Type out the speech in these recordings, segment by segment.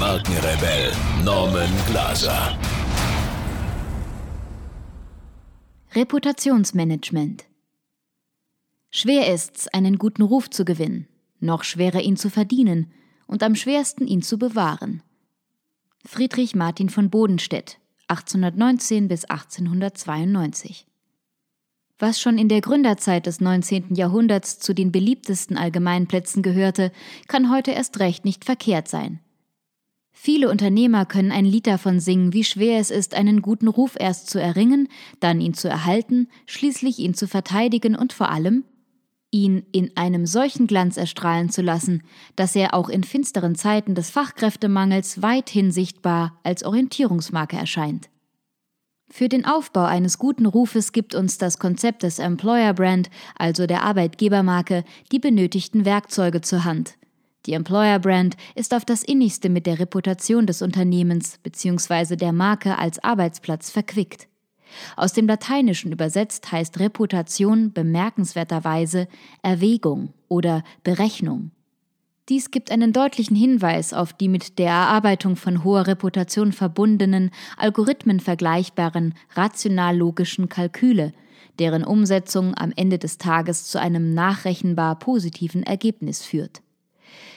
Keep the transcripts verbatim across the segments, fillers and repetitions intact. Markenrebell Norman Glaser. Reputationsmanagement. Schwer ist's, einen guten Ruf zu gewinnen, noch schwerer ihn zu verdienen und am schwersten ihn zu bewahren. Friedrich Martin von Bodenstedt, achtzehnhundertneunzehn bis achtzehnhundertzweiundneunzig. Was schon in der Gründerzeit des neunzehnten Jahrhunderts zu den beliebtesten Allgemeinplätzen gehörte, kann heute erst recht nicht verkehrt sein. Viele Unternehmer können ein Lied davon singen, wie schwer es ist, einen guten Ruf erst zu erringen, dann ihn zu erhalten, schließlich ihn zu verteidigen und vor allem, ihn in einem solchen Glanz erstrahlen zu lassen, dass er auch in finsteren Zeiten des Fachkräftemangels weithin sichtbar als Orientierungsmarke erscheint. Für den Aufbau eines guten Rufes gibt uns das Konzept des Employer Brand, also der Arbeitgebermarke, die benötigten Werkzeuge zur Hand. Die Employer Brand ist auf das Innigste mit der Reputation des Unternehmens bzw. der Marke als Arbeitsplatz verquickt. Aus dem Lateinischen übersetzt heißt Reputation bemerkenswerterweise Erwägung oder Berechnung. Dies gibt einen deutlichen Hinweis auf die mit der Erarbeitung von hoher Reputation verbundenen, Algorithmen vergleichbaren, rational-logischen Kalküle, deren Umsetzung am Ende des Tages zu einem nachrechenbar positiven Ergebnis führt.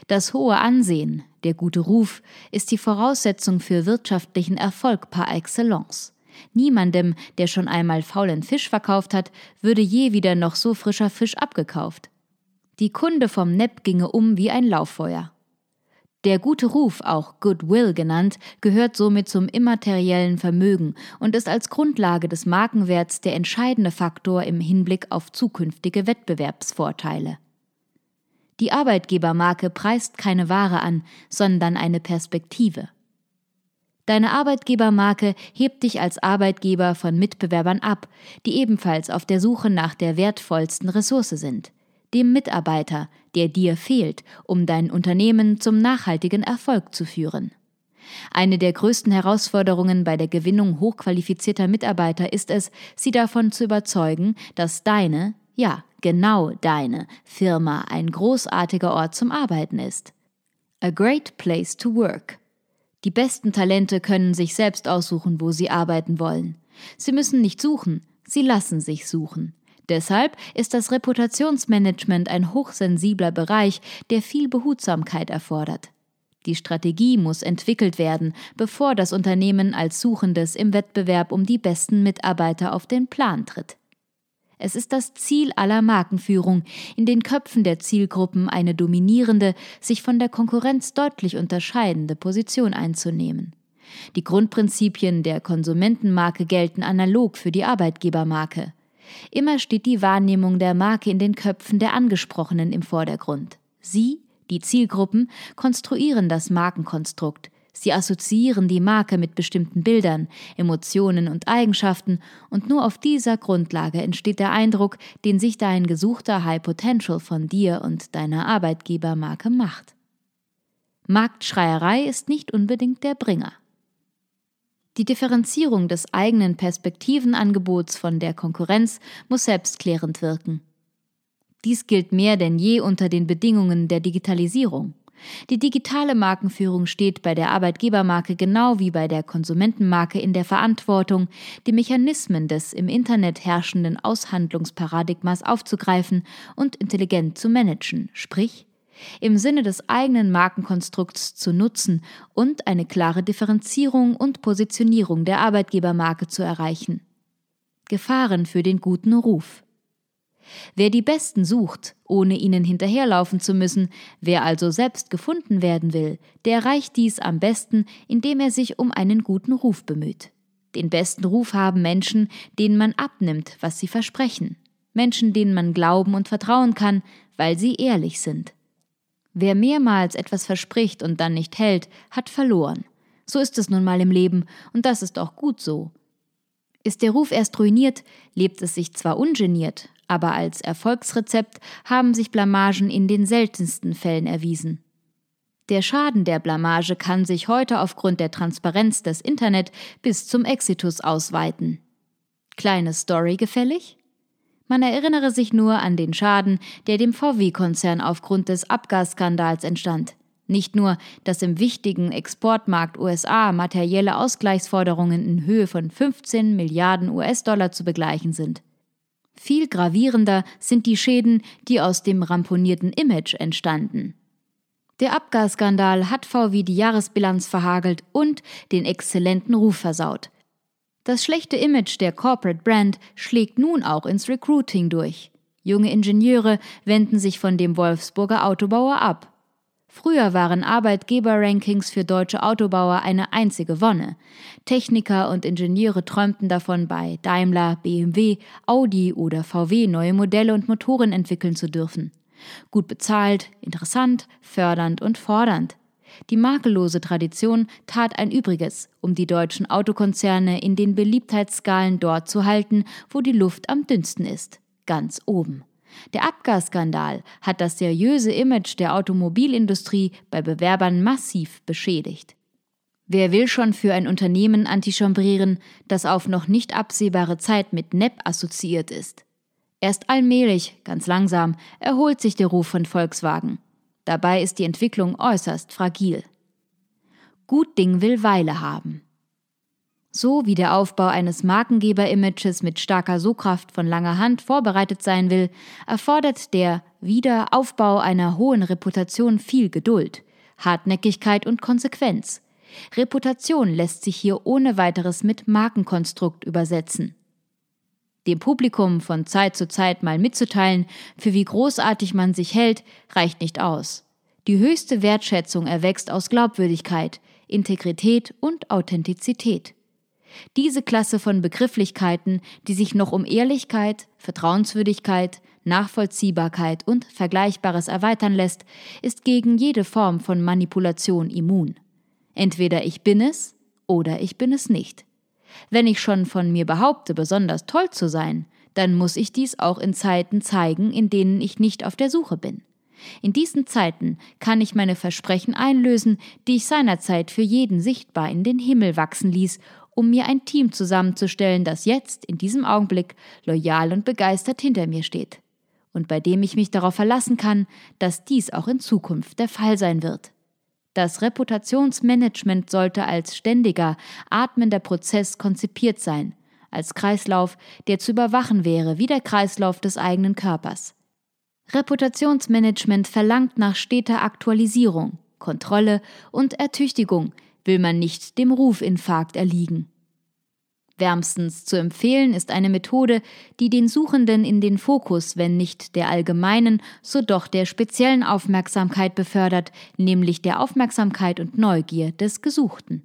Das hohe Ansehen, der gute Ruf, ist die Voraussetzung für wirtschaftlichen Erfolg par excellence. Niemandem, der schon einmal faulen Fisch verkauft hat, würde je wieder noch so frischer Fisch abgekauft. Die Kunde vom Nepp ginge um wie ein Lauffeuer. Der gute Ruf, auch Goodwill genannt, gehört somit zum immateriellen Vermögen und ist als Grundlage des Markenwerts der entscheidende Faktor im Hinblick auf zukünftige Wettbewerbsvorteile. Die Arbeitgebermarke preist keine Ware an, sondern eine Perspektive. Deine Arbeitgebermarke hebt dich als Arbeitgeber von Mitbewerbern ab, die ebenfalls auf der Suche nach der wertvollsten Ressource sind. Dem Mitarbeiter, der dir fehlt, um dein Unternehmen zum nachhaltigen Erfolg zu führen. Eine der größten Herausforderungen bei der Gewinnung hochqualifizierter Mitarbeiter ist es, sie davon zu überzeugen, dass deine, ja, genau deine Firma ein großartiger Ort zum Arbeiten ist. A great place to work. Die besten Talente können sich selbst aussuchen, wo sie arbeiten wollen. Sie müssen nicht suchen, sie lassen sich suchen. Deshalb ist das Reputationsmanagement ein hochsensibler Bereich, der viel Behutsamkeit erfordert. Die Strategie muss entwickelt werden, bevor das Unternehmen als Suchendes im Wettbewerb um die besten Mitarbeiter auf den Plan tritt. Es ist das Ziel aller Markenführung, in den Köpfen der Zielgruppen eine dominierende, sich von der Konkurrenz deutlich unterscheidende Position einzunehmen. Die Grundprinzipien der Konsumentenmarke gelten analog für die Arbeitgebermarke. Immer steht die Wahrnehmung der Marke in den Köpfen der Angesprochenen im Vordergrund. Sie, die Zielgruppen, konstruieren das Markenkonstrukt. Sie assoziieren die Marke mit bestimmten Bildern, Emotionen und Eigenschaften und nur auf dieser Grundlage entsteht der Eindruck, den sich dein gesuchter High Potential von dir und deiner Arbeitgebermarke macht. Marktschreierei ist nicht unbedingt der Bringer. Die Differenzierung des eigenen Perspektivenangebots von der Konkurrenz muss selbstklärend wirken. Dies gilt mehr denn je unter den Bedingungen der Digitalisierung. Die digitale Markenführung steht bei der Arbeitgebermarke genau wie bei der Konsumentenmarke in der Verantwortung, die Mechanismen des im Internet herrschenden Aushandlungsparadigmas aufzugreifen und intelligent zu managen, sprich im Sinne des eigenen Markenkonstrukts zu nutzen und eine klare Differenzierung und Positionierung der Arbeitgebermarke zu erreichen. Gefahren für den guten Ruf. Wer die Besten sucht, ohne ihnen hinterherlaufen zu müssen, wer also selbst gefunden werden will, der erreicht dies am besten, indem er sich um einen guten Ruf bemüht. Den besten Ruf haben Menschen, denen man abnimmt, was sie versprechen. Menschen, denen man glauben und vertrauen kann, weil sie ehrlich sind. Wer mehrmals etwas verspricht und dann nicht hält, hat verloren. So ist es nun mal im Leben und das ist auch gut so. Ist der Ruf erst ruiniert, lebt es sich zwar ungeniert, aber als Erfolgsrezept haben sich Blamagen in den seltensten Fällen erwiesen. Der Schaden der Blamage kann sich heute aufgrund der Transparenz des Internet bis zum Exitus ausweiten. Kleine Story gefällig? Man erinnere sich nur an den Schaden, der dem V W-Konzern aufgrund des Abgasskandals entstand. Nicht nur, dass im wichtigen Exportmarkt U S A materielle Ausgleichsforderungen in Höhe von fünfzehn Milliarden U S-Dollar zu begleichen sind. Viel gravierender sind die Schäden, die aus dem ramponierten Image entstanden. Der Abgasskandal hat V W die Jahresbilanz verhagelt und den exzellenten Ruf versaut. Das schlechte Image der Corporate Brand schlägt nun auch ins Recruiting durch. Junge Ingenieure wenden sich von dem Wolfsburger Autobauer ab. Früher waren Arbeitgeber-Rankings für deutsche Autobauer eine einzige Wonne. Techniker und Ingenieure träumten davon, bei Daimler, B M W, Audi oder V W neue Modelle und Motoren entwickeln zu dürfen. Gut bezahlt, interessant, fördernd und fordernd. Die makellose Tradition tat ein Übriges, um die deutschen Autokonzerne in den Beliebtheitsskalen dort zu halten, wo die Luft am dünnsten ist, ganz oben. Der Abgasskandal hat das seriöse Image der Automobilindustrie bei Bewerbern massiv beschädigt. Wer will schon für ein Unternehmen antichambrieren, das auf noch nicht absehbare Zeit mit N E P assoziiert ist? Erst allmählich, ganz langsam, erholt sich der Ruf von Volkswagen. Dabei ist die Entwicklung äußerst fragil. Gut Ding will Weile haben. So wie der Aufbau eines Markengeber-Images mit starker Sogkraft von langer Hand vorbereitet sein will, erfordert der Wiederaufbau einer hohen Reputation viel Geduld, Hartnäckigkeit und Konsequenz. Reputation lässt sich hier ohne weiteres mit Markenkonstrukt übersetzen. Dem Publikum von Zeit zu Zeit mal mitzuteilen, für wie großartig man sich hält, reicht nicht aus. Die höchste Wertschätzung erwächst aus Glaubwürdigkeit, Integrität und Authentizität. Diese Klasse von Begrifflichkeiten, die sich noch um Ehrlichkeit, Vertrauenswürdigkeit, Nachvollziehbarkeit und Vergleichbares erweitern lässt, ist gegen jede Form von Manipulation immun. Entweder ich bin es oder ich bin es nicht. Wenn ich schon von mir behaupte, besonders toll zu sein, dann muss ich dies auch in Zeiten zeigen, in denen ich nicht auf der Suche bin. In diesen Zeiten kann ich meine Versprechen einlösen, die ich seinerzeit für jeden sichtbar in den Himmel wachsen ließ, um mir ein Team zusammenzustellen, das jetzt, in diesem Augenblick, loyal und begeistert hinter mir steht. Und bei dem ich mich darauf verlassen kann, dass dies auch in Zukunft der Fall sein wird. Das Reputationsmanagement sollte als ständiger, atmender Prozess konzipiert sein, als Kreislauf, der zu überwachen wäre wie der Kreislauf des eigenen Körpers. Reputationsmanagement verlangt nach steter Aktualisierung, Kontrolle und Ertüchtigung, will man nicht dem Rufinfarkt erliegen. Wärmstens zu empfehlen ist eine Methode, die den Suchenden in den Fokus, wenn nicht der allgemeinen, so doch der speziellen Aufmerksamkeit befördert, nämlich der Aufmerksamkeit und Neugier des Gesuchten.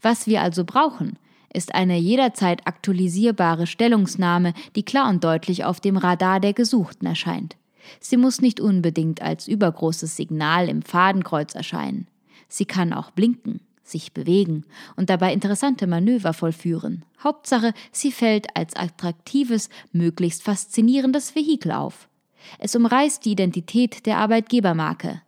Was wir also brauchen, ist eine jederzeit aktualisierbare Stellungnahme, die klar und deutlich auf dem Radar der Gesuchten erscheint. Sie muss nicht unbedingt als übergroßes Signal im Fadenkreuz erscheinen. Sie kann auch blinken, sich bewegen und dabei interessante Manöver vollführen. Hauptsache, sie fällt als attraktives, möglichst faszinierendes Vehikel auf. Es umreißt die Identität der Arbeitgebermarke.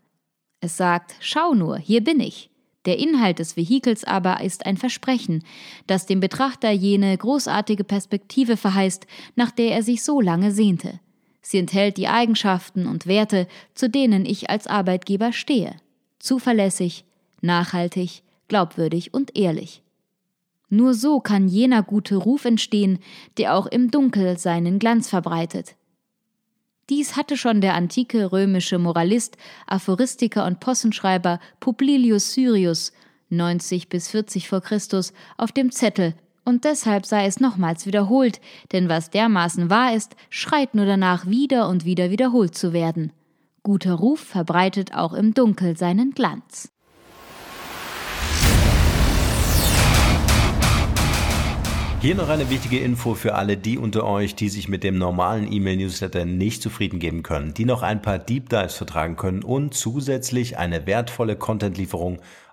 Es sagt, schau nur, hier bin ich. Der Inhalt des Vehikels aber ist ein Versprechen, das dem Betrachter jene großartige Perspektive verheißt, nach der er sich so lange sehnte. Sie enthält die Eigenschaften und Werte, zu denen ich als Arbeitgeber stehe. Zuverlässig, nachhaltig, glaubwürdig und ehrlich. Nur so kann jener gute Ruf entstehen, der auch im Dunkel seinen Glanz verbreitet. Dies hatte schon der antike römische Moralist, Aphoristiker und Possenschreiber Publilius Syrus neunzig bis vierzig vor Christus auf dem Zettel, und deshalb sei es nochmals wiederholt, denn was dermaßen wahr ist, schreit nur danach, wieder und wieder wiederholt zu werden. Guter Ruf verbreitet auch im Dunkel seinen Glanz. Hier noch eine wichtige Info für alle die unter euch, die sich mit dem normalen E-Mail-Newsletter nicht zufrieden geben können, die noch ein paar Deep Dives vertragen können und zusätzlich eine wertvolle Content-Lieferung